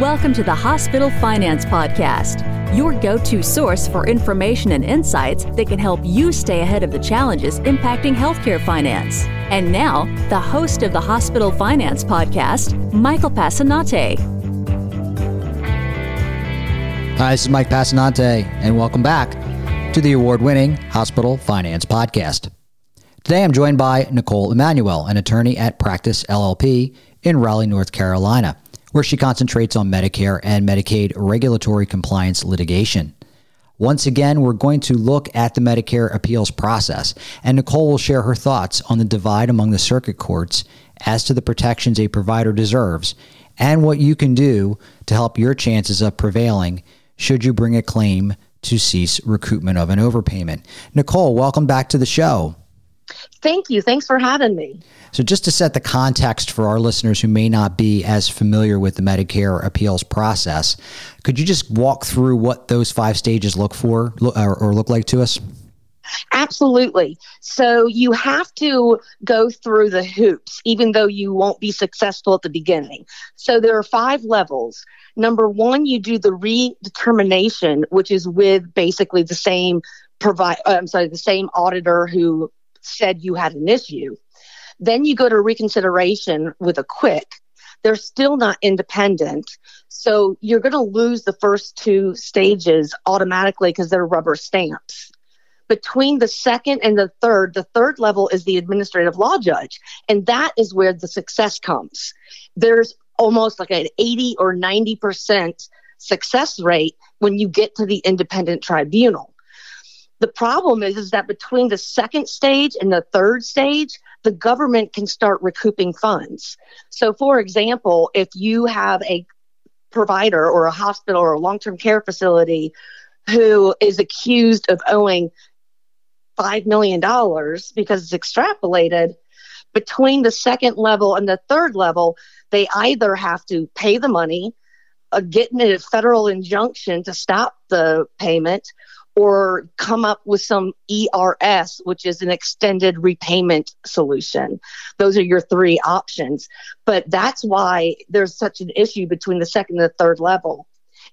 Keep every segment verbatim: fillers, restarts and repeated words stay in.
Welcome to the Hospital Finance Podcast, your go-to source for information and insights that can help you stay ahead of the challenges impacting healthcare finance. And now, the host of the Hospital Finance Podcast, Michael Passanante. Hi, this is Mike Passanante, and welcome back to the award-winning Hospital Finance Podcast. Today, I'm joined by Knicole Emanuel, an attorney at Practus L L P in Raleigh, North Carolina, where she concentrates on Medicare and Medicaid regulatory compliance litigation. Once again, we're going to look at the Medicare appeals process, and Knicole will share her thoughts on the divide among the circuit courts as to the protections a provider deserves and what you can do to help your chances of prevailing should you bring a claim to cease recoupment of an overpayment. Knicole, welcome back to the show. Thank you. Thanks for having me. So just to set the context for our listeners who may not be as familiar with the Medicare appeals process, could you just walk through what those five stages look for or, or look like to us? Absolutely. So you have to go through the hoops, even though you won't be successful at the beginning. So there are five levels. Number one, you do the redetermination, which is with basically the same provi- I'm sorry, the same auditor who said you had an issue. Then you go to reconsideration with a quick. They're still not independent. So you're going to lose the first two stages automatically because they're rubber stamps. Between the second and the third, the third level is the administrative law judge. And that is where the success comes. There's almost like an eighty or ninety percent success rate when you get to the independent tribunal. The problem is, is that between the second stage and the third stage, the government can start recouping funds. So, for example, if you have a provider or a hospital or a long-term care facility who is accused of owing five million dollars because it's extrapolated, between the second level and the third level, they either have to pay the money, uh, get a federal injunction to stop the payment, or come up with some E R S, which is an extended repayment solution. Those are your three options. But that's why there's such an issue between the second and the third level.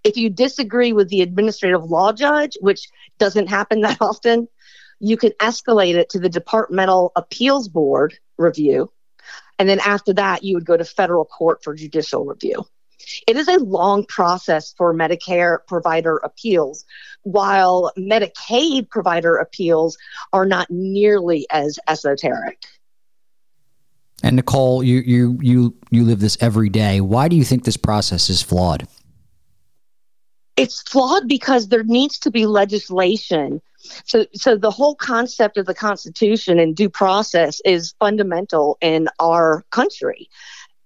If you disagree with the administrative law judge, which doesn't happen that often, you can escalate it to the Departmental Appeals Board review. And then after that, you would go to federal court for judicial review. It is a long process for Medicare provider appeals, while Medicaid provider appeals are not nearly as esoteric. And Knicole, you you you you live this every day. Why do you think this process is flawed? It's flawed because there needs to be legislation. So, so the whole concept of the Constitution and due process is fundamental in our country,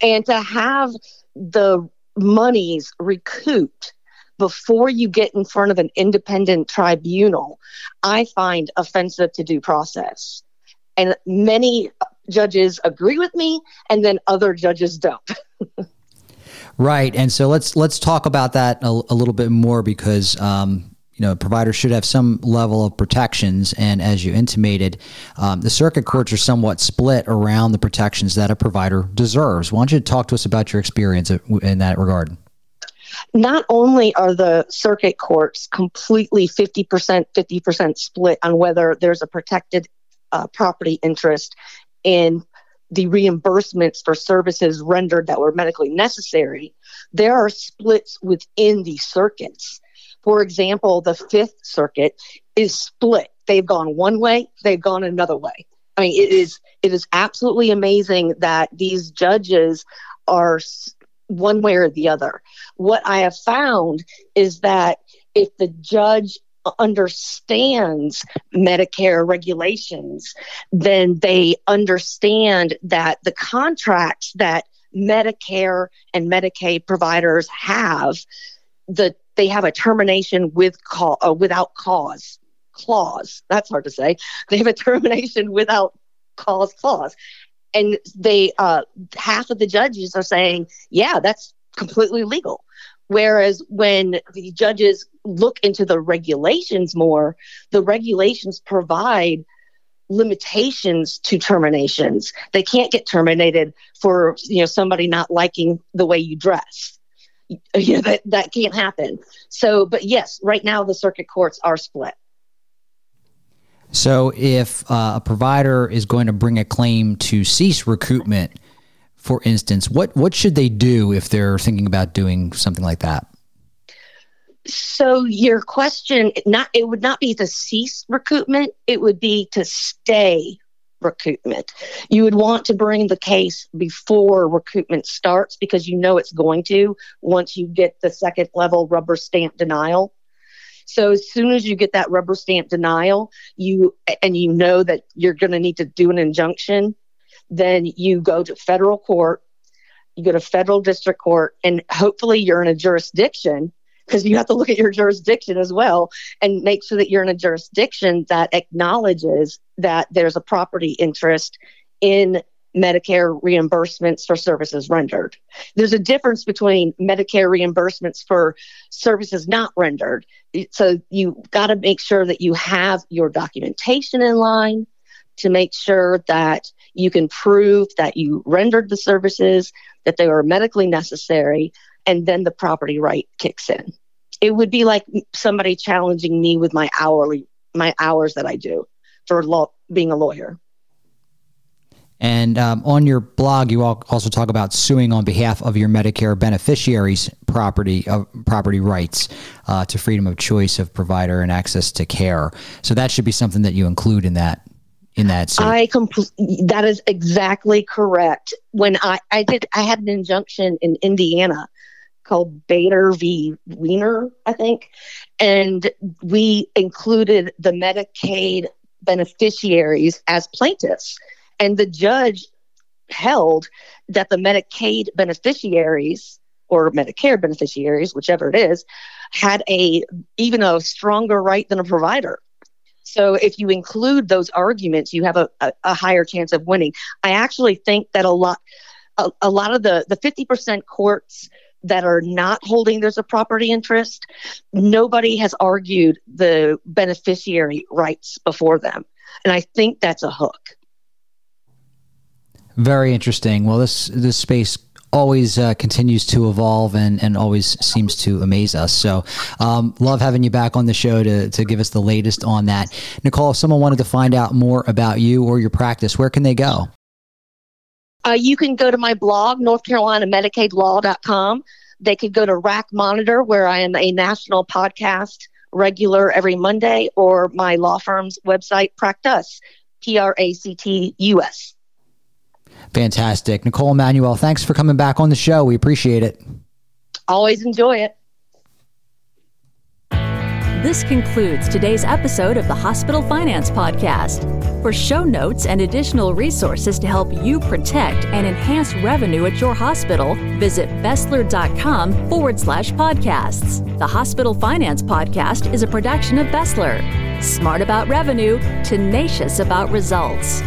and to have the monies recouped before you get in front of an independent tribunal, I find offensive to due process. And many judges agree with me, and then other judges don't. Right. And so let's let's talk about that a, a little bit more because, um, you know, providers should have some level of protections. And as you intimated, um, the circuit courts are somewhat split around the protections that a provider deserves. Why don't you talk to us about your experience in that regard? Not only are the circuit courts completely fifty percent, fifty percent split on whether there's a protected uh, property interest in the reimbursements for services rendered that were medically necessary, there are splits within the circuits. For example, the Fifth Circuit is split. They've gone one way, they've gone another way. I mean, it is it is absolutely amazing that these judges are one way or the other. What I have found is that if the judge understands Medicare regulations, then they understand that the contracts that Medicare and Medicaid providers have, the they have a termination with call, uh, without cause clause. That's hard to say. They have a termination without cause clause. And they uh, half of the judges are saying, yeah, that's completely legal. Whereas when the judges look into the regulations more, the regulations provide limitations to terminations. They can't get terminated for, you know, somebody not liking the way you dress. you know, that, that can't happen. So, but yes, right now the circuit courts are split. So if uh, a provider is going to bring a claim to cease recoupment, for instance, what, what should they do if they're thinking about doing something like that? So your question, not it would not be to cease recoupment, it would be to stay recoupment. You would want to bring the case before recoupment starts because you know it's going to once you get the second level rubber stamp denial. So as soon as you get that rubber stamp denial, you and you know that you're going to need to do an injunction, then you go to federal court, you go to federal district court, and hopefully you're in a jurisdiction, because you have to look at your jurisdiction as well and make sure that you're in a jurisdiction that acknowledges that there's a property interest in Medicare reimbursements for services rendered. There's a difference between Medicare reimbursements for services not rendered. So you got to make sure that you have your documentation in line to make sure that you can prove that you rendered the services, that they were medically necessary, and then the property right kicks in. It would be like somebody challenging me with my hourly, my hours that I do for law, being a lawyer. And um, on your blog, you also talk about suing on behalf of your Medicare beneficiaries' property uh, property rights uh, to freedom of choice of provider and access to care. So that should be something that you include in that. In that suit. I compl- that is exactly correct. When I, I did, I had an injunction in Indiana called Bader v. Wiener, I think. And we included the Medicaid beneficiaries as plaintiffs. And the judge held that the Medicaid beneficiaries or Medicare beneficiaries, whichever it is, had a even a stronger right than a provider. So if you include those arguments, you have a, a, a higher chance of winning. I actually think that a lot a, a lot of the, the fifty percent courts that are not holding there's a property interest, nobody has argued the beneficiary rights before them. And I think that's a hook. Very interesting. Well, this this space always uh, continues to evolve and, and always seems to amaze us. So um, love having you back on the show to, to give us the latest on that. Knicole, if someone wanted to find out more about you or your practice, where can they go? Uh, you can go to my blog, North Carolina Medicaid Law dot com. They could go to R A C Monitor, where I am a national podcast regular every Monday, or my law firm's website, Practus, P R A C T U S. Fantastic. Knicole Emanuel, thanks for coming back on the show. We appreciate it. Always enjoy it. This concludes today's episode of the Hospital Finance Podcast. For show notes and additional resources to help you protect and enhance revenue at your hospital, visit Bestler.com forward slash podcasts. The Hospital Finance Podcast is a production of Bestler. Smart about revenue, tenacious about results.